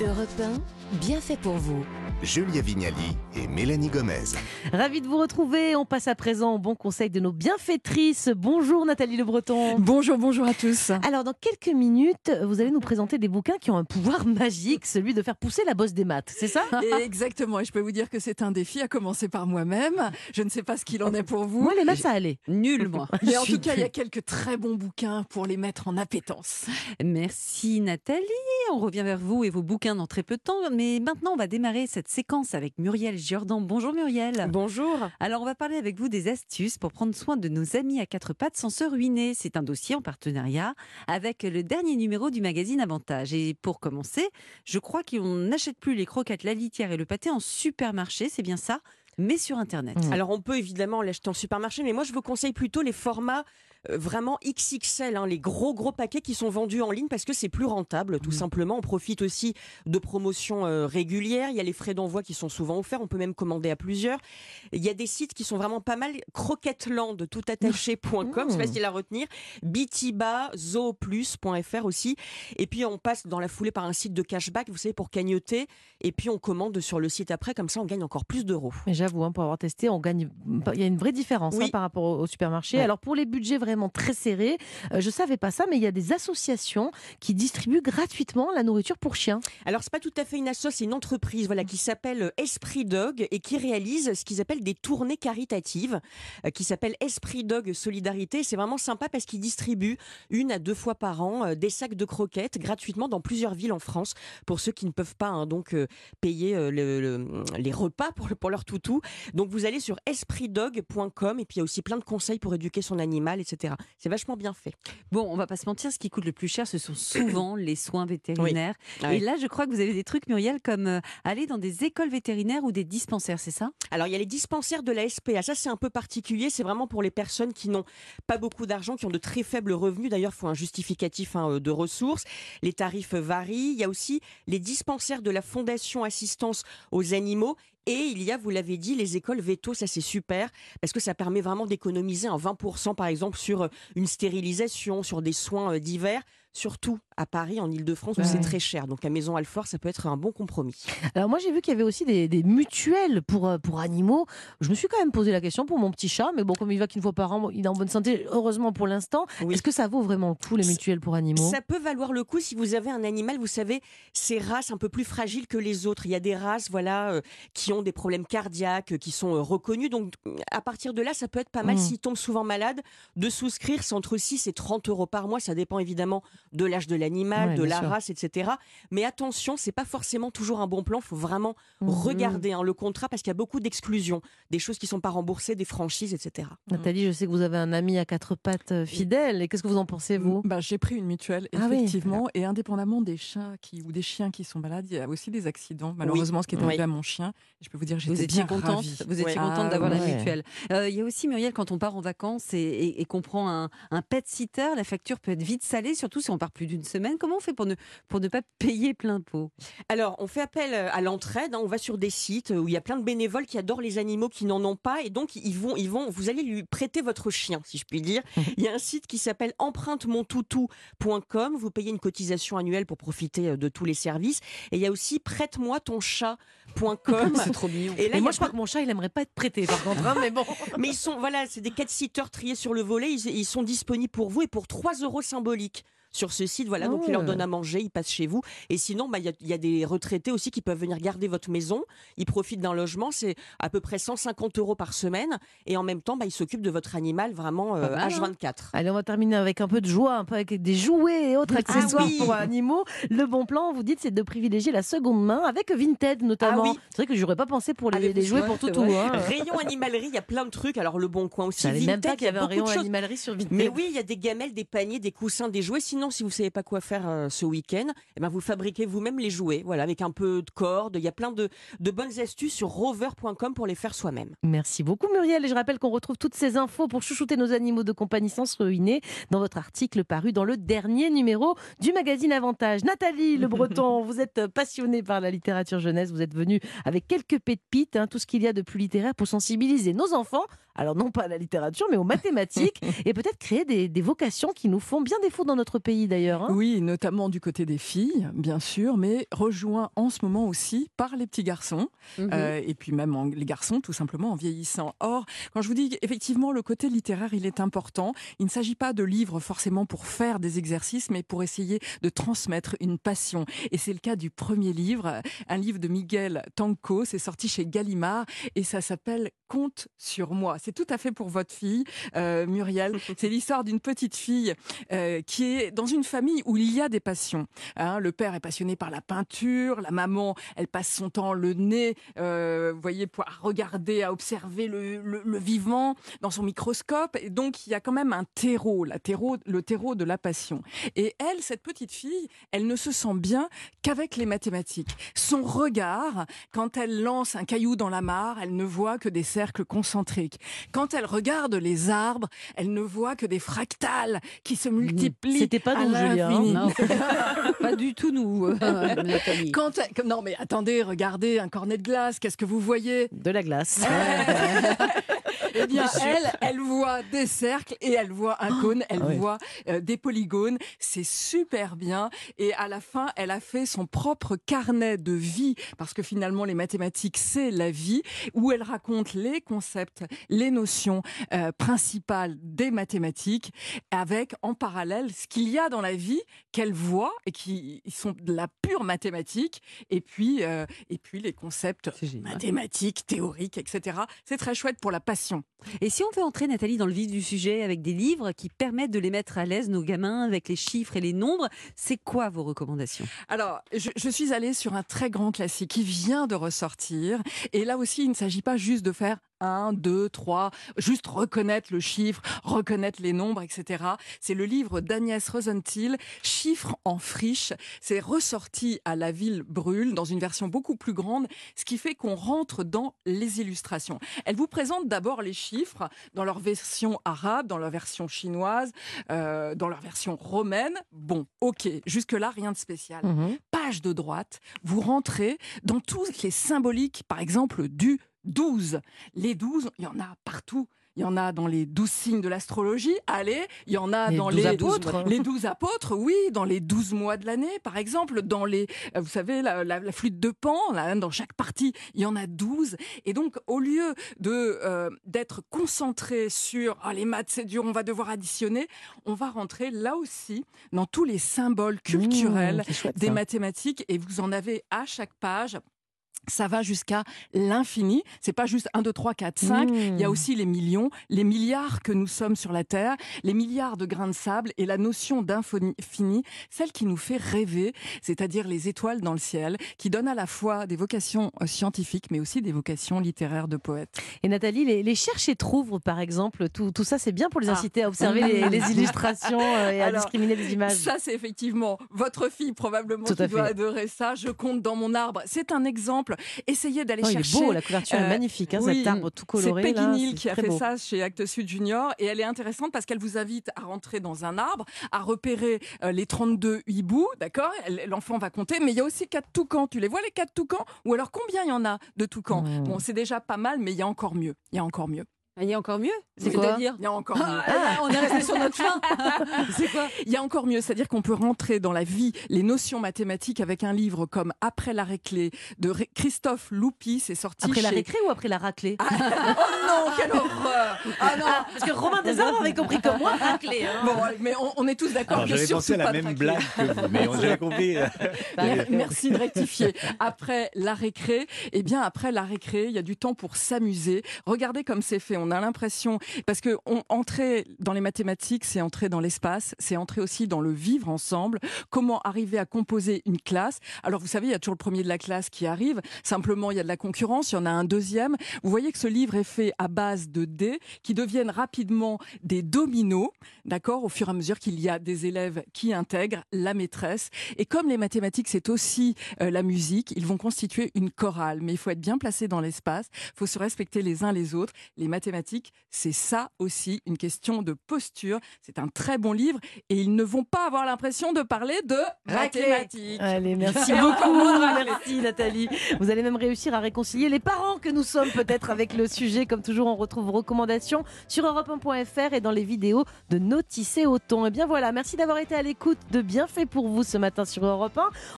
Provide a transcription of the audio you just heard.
Europe 1, bien fait pour vous. Julia Vignali et Mélanie Gomez. Ravi de vous retrouver. On passe à présent au bon conseil de nos bienfaitrices. Bonjour Nathalie Le Breton. Bonjour, bonjour à tous. Alors dans quelques minutes, vous allez nous présenter des bouquins qui ont un pouvoir magique, celui de faire pousser la bosse des maths, c'est ça? Exactement, et je peux vous dire que c'est un défi à commencer par moi-même. Je ne sais pas ce qu'il en est pour vous. Moi les maths ça allait. Nul moi. Mais en tout cas, il y a quelques très bons bouquins pour les mettre en appétence. Merci Nathalie. On revient vers vous et vos bouquins dans très peu de temps. Mais maintenant, on va démarrer cette séquence avec Muriel Jordan. Bonjour Muriel. Bonjour. Alors on va parler avec vous des astuces pour prendre soin de nos amis à quatre pattes sans se ruiner. C'est un dossier en partenariat avec le dernier numéro du magazine Avantage. Et pour commencer, je crois qu'on n'achète plus les croquettes, la litière et le pâté en supermarché, c'est bien ça? Mais sur Internet. Alors on peut évidemment l'acheter en supermarché, mais moi je vous conseille plutôt les formats vraiment XXL, hein, les gros paquets qui sont vendus en ligne parce que c'est plus rentable tout simplement. On profite aussi de promotions régulières, il y a les frais d'envoi qui sont souvent offerts, on peut même commander à plusieurs. Il y a des sites qui sont vraiment pas mal, croquetland, toutattaché.com, c'est facile à retenir, bitiba, zooplus.fr aussi. Et puis on passe dans la foulée par un site de cashback, vous savez, pour cagnoter, et puis on commande sur le site après, comme ça on gagne encore plus d'euros. Mais j'avoue, hein, pour avoir testé, on gagne. Il y a une vraie différence hein, par rapport au supermarché. Ouais. Alors pour les budgets vraiment très serrés, je savais pas ça, mais il y a des associations qui distribuent gratuitement la nourriture pour chiens. Alors c'est pas tout à fait une asso, c'est une entreprise, voilà, qui s'appelle Esprit Dog et qui réalise ce qu'ils appellent des tournées caritatives, qui s'appelle Esprit Dog Solidarité. C'est vraiment sympa parce qu'ils distribuent 1 à 2 fois par an des sacs de croquettes gratuitement dans plusieurs villes en France pour ceux qui ne peuvent pas hein, donc payer les repas pour leur toutou. Donc vous allez sur espritdog.com et puis il y a aussi plein de conseils pour éduquer son animal, etc. C'est vachement bien fait. Bon, on va pas se mentir, ce qui coûte le plus cher, ce sont souvent les soins vétérinaires. Oui. Ah oui. Et là, je crois que vous avez des trucs, Muriel, comme aller dans des écoles vétérinaires ou des dispensaires, c'est ça? Alors il y a les dispensaires de la SPA, ça c'est un peu particulier, c'est vraiment pour les personnes qui n'ont pas beaucoup d'argent, qui ont de très faibles revenus. D'ailleurs, il faut un justificatif hein, de ressources. Les tarifs varient. Il y a aussi les dispensaires de la Fondation Assistance aux Animaux. Et il y a, vous l'avez dit, les écoles véto, ça c'est super, parce que ça permet vraiment d'économiser un 20% par exemple sur une stérilisation, sur des soins divers. Surtout à Paris, en Ile-de-France, où c'est très cher. Donc à Maison-Alfort, ça peut être un bon compromis. Alors moi, j'ai vu qu'il y avait aussi des mutuelles pour animaux. Je me suis quand même posé la question pour mon petit chat. Mais bon, comme il va qu'une fois par an, il est en bonne santé, heureusement pour l'instant. Oui. Est-ce que ça vaut vraiment le coup, les mutuelles pour animaux? Ça peut valoir le coup si vous avez un animal, vous savez, ces races un peu plus fragiles que les autres. Il y a des races qui ont des problèmes cardiaques, qui sont reconnues. Donc à partir de là, ça peut être pas mal, s'ils tombent souvent malades, de souscrire. C'est entre 6 et 30 euros par mois. Ça dépend évidemment de l'âge de l'animal, de la race, etc. Mais attention, c'est pas forcément toujours un bon plan. Il faut vraiment regarder hein, le contrat parce qu'il y a beaucoup d'exclusions, des choses qui ne sont pas remboursées, des franchises, etc. Nathalie, je sais que vous avez un ami à quatre pattes fidèle. Et qu'est-ce que vous en pensez, vous? J'ai pris une mutuelle, effectivement. Ah oui. Et indépendamment des chats ou des chiens qui sont malades, il y a aussi des accidents. Malheureusement, ce qui est arrivé à mon chien, je peux vous dire, j'étais bien contente. Vous étiez contente d'avoir la mutuelle. Il y a aussi, Muriel, quand on part en vacances et qu'on prend un pet sitter, la facture peut être vite salée, surtout si on part plus d'une semaine. Comment on fait pour ne pas payer plein pot? Alors, on fait appel à l'entraide. Hein, on va sur des sites où il y a plein de bénévoles qui adorent les animaux, qui n'en ont pas. Et donc, vous allez lui prêter votre chien, si je puis dire. Il y a un site qui s'appelle empruntemontoutou.com. Vous payez une cotisation annuelle pour profiter de tous les services. Et il y a aussi prête-moi-ton-chat.com. C'est trop mignon. Et là, moi, je crois que mon chat, il n'aimerait pas être prêté, par contre. Hein, mais bon. Mais ils sont, c'est des cat-sitters triés sur le volet. Ils sont disponibles pour vous et pour 3 euros symboliques. Sur ce site, donc ils leur donnent à manger, ils passent chez vous. Et sinon, il y a des retraités aussi qui peuvent venir garder votre maison. Ils profitent d'un logement, c'est à peu près 150 euros par semaine. Et en même temps, ils s'occupent de votre animal vraiment H24. Allez, on va terminer avec un peu de joie, un peu avec des jouets et autres accessoires pour animaux. Le bon plan, vous dites, c'est de privilégier la seconde main avec Vinted notamment. C'est vrai que j'aurais pas pensé pour les jouets pour toutou. Hein. Rayon animalerie, il y a plein de trucs. Alors Le Bon Coin aussi. Je ne savais même pas qu'il y avait un rayon animalerie sur Vinted. Mais oui, il y a des gamelles, des paniers, des coussins, des jouets. Sinon, si vous ne savez pas quoi faire ce week-end, vous fabriquez vous-même les jouets, avec un peu de corde. Il y a plein de bonnes astuces sur rover.com pour les faire soi-même. Merci beaucoup Muriel. Et je rappelle qu'on retrouve toutes ces infos pour chouchouter nos animaux de compagnie sans se ruiner dans votre article paru dans le dernier numéro du magazine Avantage. Nathalie Le Breton, vous êtes passionnée par la littérature jeunesse. Vous êtes venue avec quelques pépites, tout ce qu'il y a de plus littéraire pour sensibiliser nos enfants. Alors non pas à la littérature, mais aux mathématiques et peut-être créer des vocations qui nous font bien défaut dans notre pays. pays d'ailleurs. Hein ? Oui, notamment du côté des filles, bien sûr, mais rejoint en ce moment aussi par les petits garçons, et puis même les garçons tout simplement en vieillissant. Or, quand je vous dis effectivement le côté littéraire, il est important. Il ne s'agit pas de livres forcément pour faire des exercices, mais pour essayer de transmettre une passion. Et c'est le cas du premier livre, un livre de Miguel Tanco, c'est sorti chez Gallimard et ça s'appelle « Compte sur moi ». C'est tout à fait pour votre fille, Muriel. C'est l'histoire d'une petite fille qui est dans une famille où il y a des passions. Hein, le père est passionné par la peinture, la maman, elle passe son temps le nez, vous voyez, pour regarder, à observer le vivant dans son microscope. Et donc, il y a quand même un terreau, le terreau de la passion. Et elle, cette petite fille, elle ne se sent bien qu'avec les mathématiques. Son regard, quand elle lance un caillou dans la mare, elle ne voit que des cercles concentriques. Quand elle regarde les arbres, elle ne voit que des fractales qui se multiplient. C'était pas nous, Julia. Hein, pas du tout nous. Quand elle... Non mais attendez, regardez un cornet de glace, qu'est-ce que vous voyez ? De la glace. Eh bien, elle voit des cercles et elle voit un cône, voit des polygones. C'est super bien. Et à la fin, elle a fait son propre carnet de vie, parce que finalement, les mathématiques, c'est la vie, où elle raconte les concepts, les notions principales des mathématiques, avec en parallèle ce qu'il y a dans la vie qu'elle voit et qui sont de la pure mathématique, et puis les concepts mathématiques, théoriques, etc. C'est très chouette pour la passion. Et si on veut entrer, Nathalie, dans le vif du sujet avec des livres qui permettent de les mettre à l'aise, nos gamins, avec les chiffres et les nombres, c'est quoi vos recommandations ? Alors, je suis allée sur un très grand classique qui vient de ressortir. Et là aussi, il ne s'agit pas juste de faire 1, 2, 3, juste reconnaître le chiffre, reconnaître les nombres, etc. C'est le livre d'Agnès Rosenthal, Chiffres en friche. C'est ressorti à La Ville Brûle, dans une version beaucoup plus grande, ce qui fait qu'on rentre dans les illustrations. Elle vous présente d'abord les chiffres dans leur version arabe, dans leur version chinoise, dans leur version romaine. Bon, ok, jusque-là, rien de spécial. Page de droite, vous rentrez dans toutes les symboliques, par exemple, du 12. Les 12, il y en a partout. Il y en a dans les 12 signes de l'astrologie, allez, il y en a dans les 12 apôtres, oui, dans les 12 mois de l'année, par exemple, dans les, vous savez, la flûte de Pan, là, dans chaque partie, il y en a 12. Et donc, au lieu d'être concentré sur les maths, c'est dur, on va devoir additionner, on va rentrer là aussi dans tous les symboles culturels des mathématiques, et vous en avez à chaque page. Ça va jusqu'à l'infini. C'est pas juste 1, 2, 3, 4, 5. Il y a aussi les millions, les milliards que nous sommes sur la Terre, les milliards de grains de sable et la notion d'infini, celle qui nous fait rêver, c'est-à-dire les étoiles dans le ciel, qui donne à la fois des vocations scientifiques, mais aussi des vocations littéraires de poètes. Et Nathalie, les cherches et trouves, par exemple, tout ça, c'est bien pour les inciter à observer les illustrations et à discriminer les images. Ça, c'est effectivement votre fille, probablement, qui doit adorer ça. Je compte dans mon arbre. C'est un exemple. Essayez d'aller chercher. Il est beau, la couverture est magnifique, cet arbre tout coloré. C'est Péginil qui a fait ça chez Actes Sud Junior, et elle est intéressante parce qu'elle vous invite à rentrer dans un arbre, à repérer les 32 hiboux, d'accord ? L'enfant va compter, mais il y a aussi 4 toucans. Tu les vois, les 4 toucans ? Ou alors combien il y en a de toucans ? Bon, c'est déjà pas mal, mais il y a encore mieux. Il y a encore mieux. Il y a encore mieux ? C'est-à-dire ? Il y a encore mieux. On est resté sur notre fin. C'est quoi ? Il y a encore mieux, c'est-à-dire qu'on peut rentrer dans la vie, les notions mathématiques avec un livre comme Après la récré de Christophe Lupi, c'est sorti après la récré ou après la raclée ? Oh non, quelle horreur ! Ah non, parce que Romain Desartes avait compris comme moi raclée. Hein. Bon, mais on est tous d'accord que j'avais pensé à la même blague que vous, mais j'avais compris. Merci de rectifier. Après la récré, eh bien après la récré, il y a du temps pour s'amuser. Regardez comme c'est fait. On a l'impression, parce que entrer dans les mathématiques, c'est entrer dans l'espace, c'est entrer aussi dans le vivre ensemble. Comment arriver à composer une classe ? Alors vous savez, il y a toujours le premier de la classe qui arrive, simplement il y a de la concurrence, il y en a un deuxième. Vous voyez que ce livre est fait à base de dés qui deviennent rapidement des dominos, d'accord ? Au fur et à mesure qu'il y a des élèves qui intègrent la maîtresse. Et comme les mathématiques, c'est aussi la musique, ils vont constituer une chorale. Mais il faut être bien placé dans l'espace, il faut se respecter les uns les autres. Les mathématiques problématique, c'est ça aussi une question de posture. C'est un très bon livre et ils ne vont pas avoir l'impression de parler de mathématiques. Allez, merci beaucoup. Merci Nathalie. Vous allez même réussir à réconcilier les parents que nous sommes peut-être avec le sujet. Comme toujours, on retrouve vos recommandations sur europe1.fr et dans les vidéos de Nos Tissés au Thon. Et bien voilà, merci d'avoir été à l'écoute de Bienfait pour vous ce matin sur Europe 1.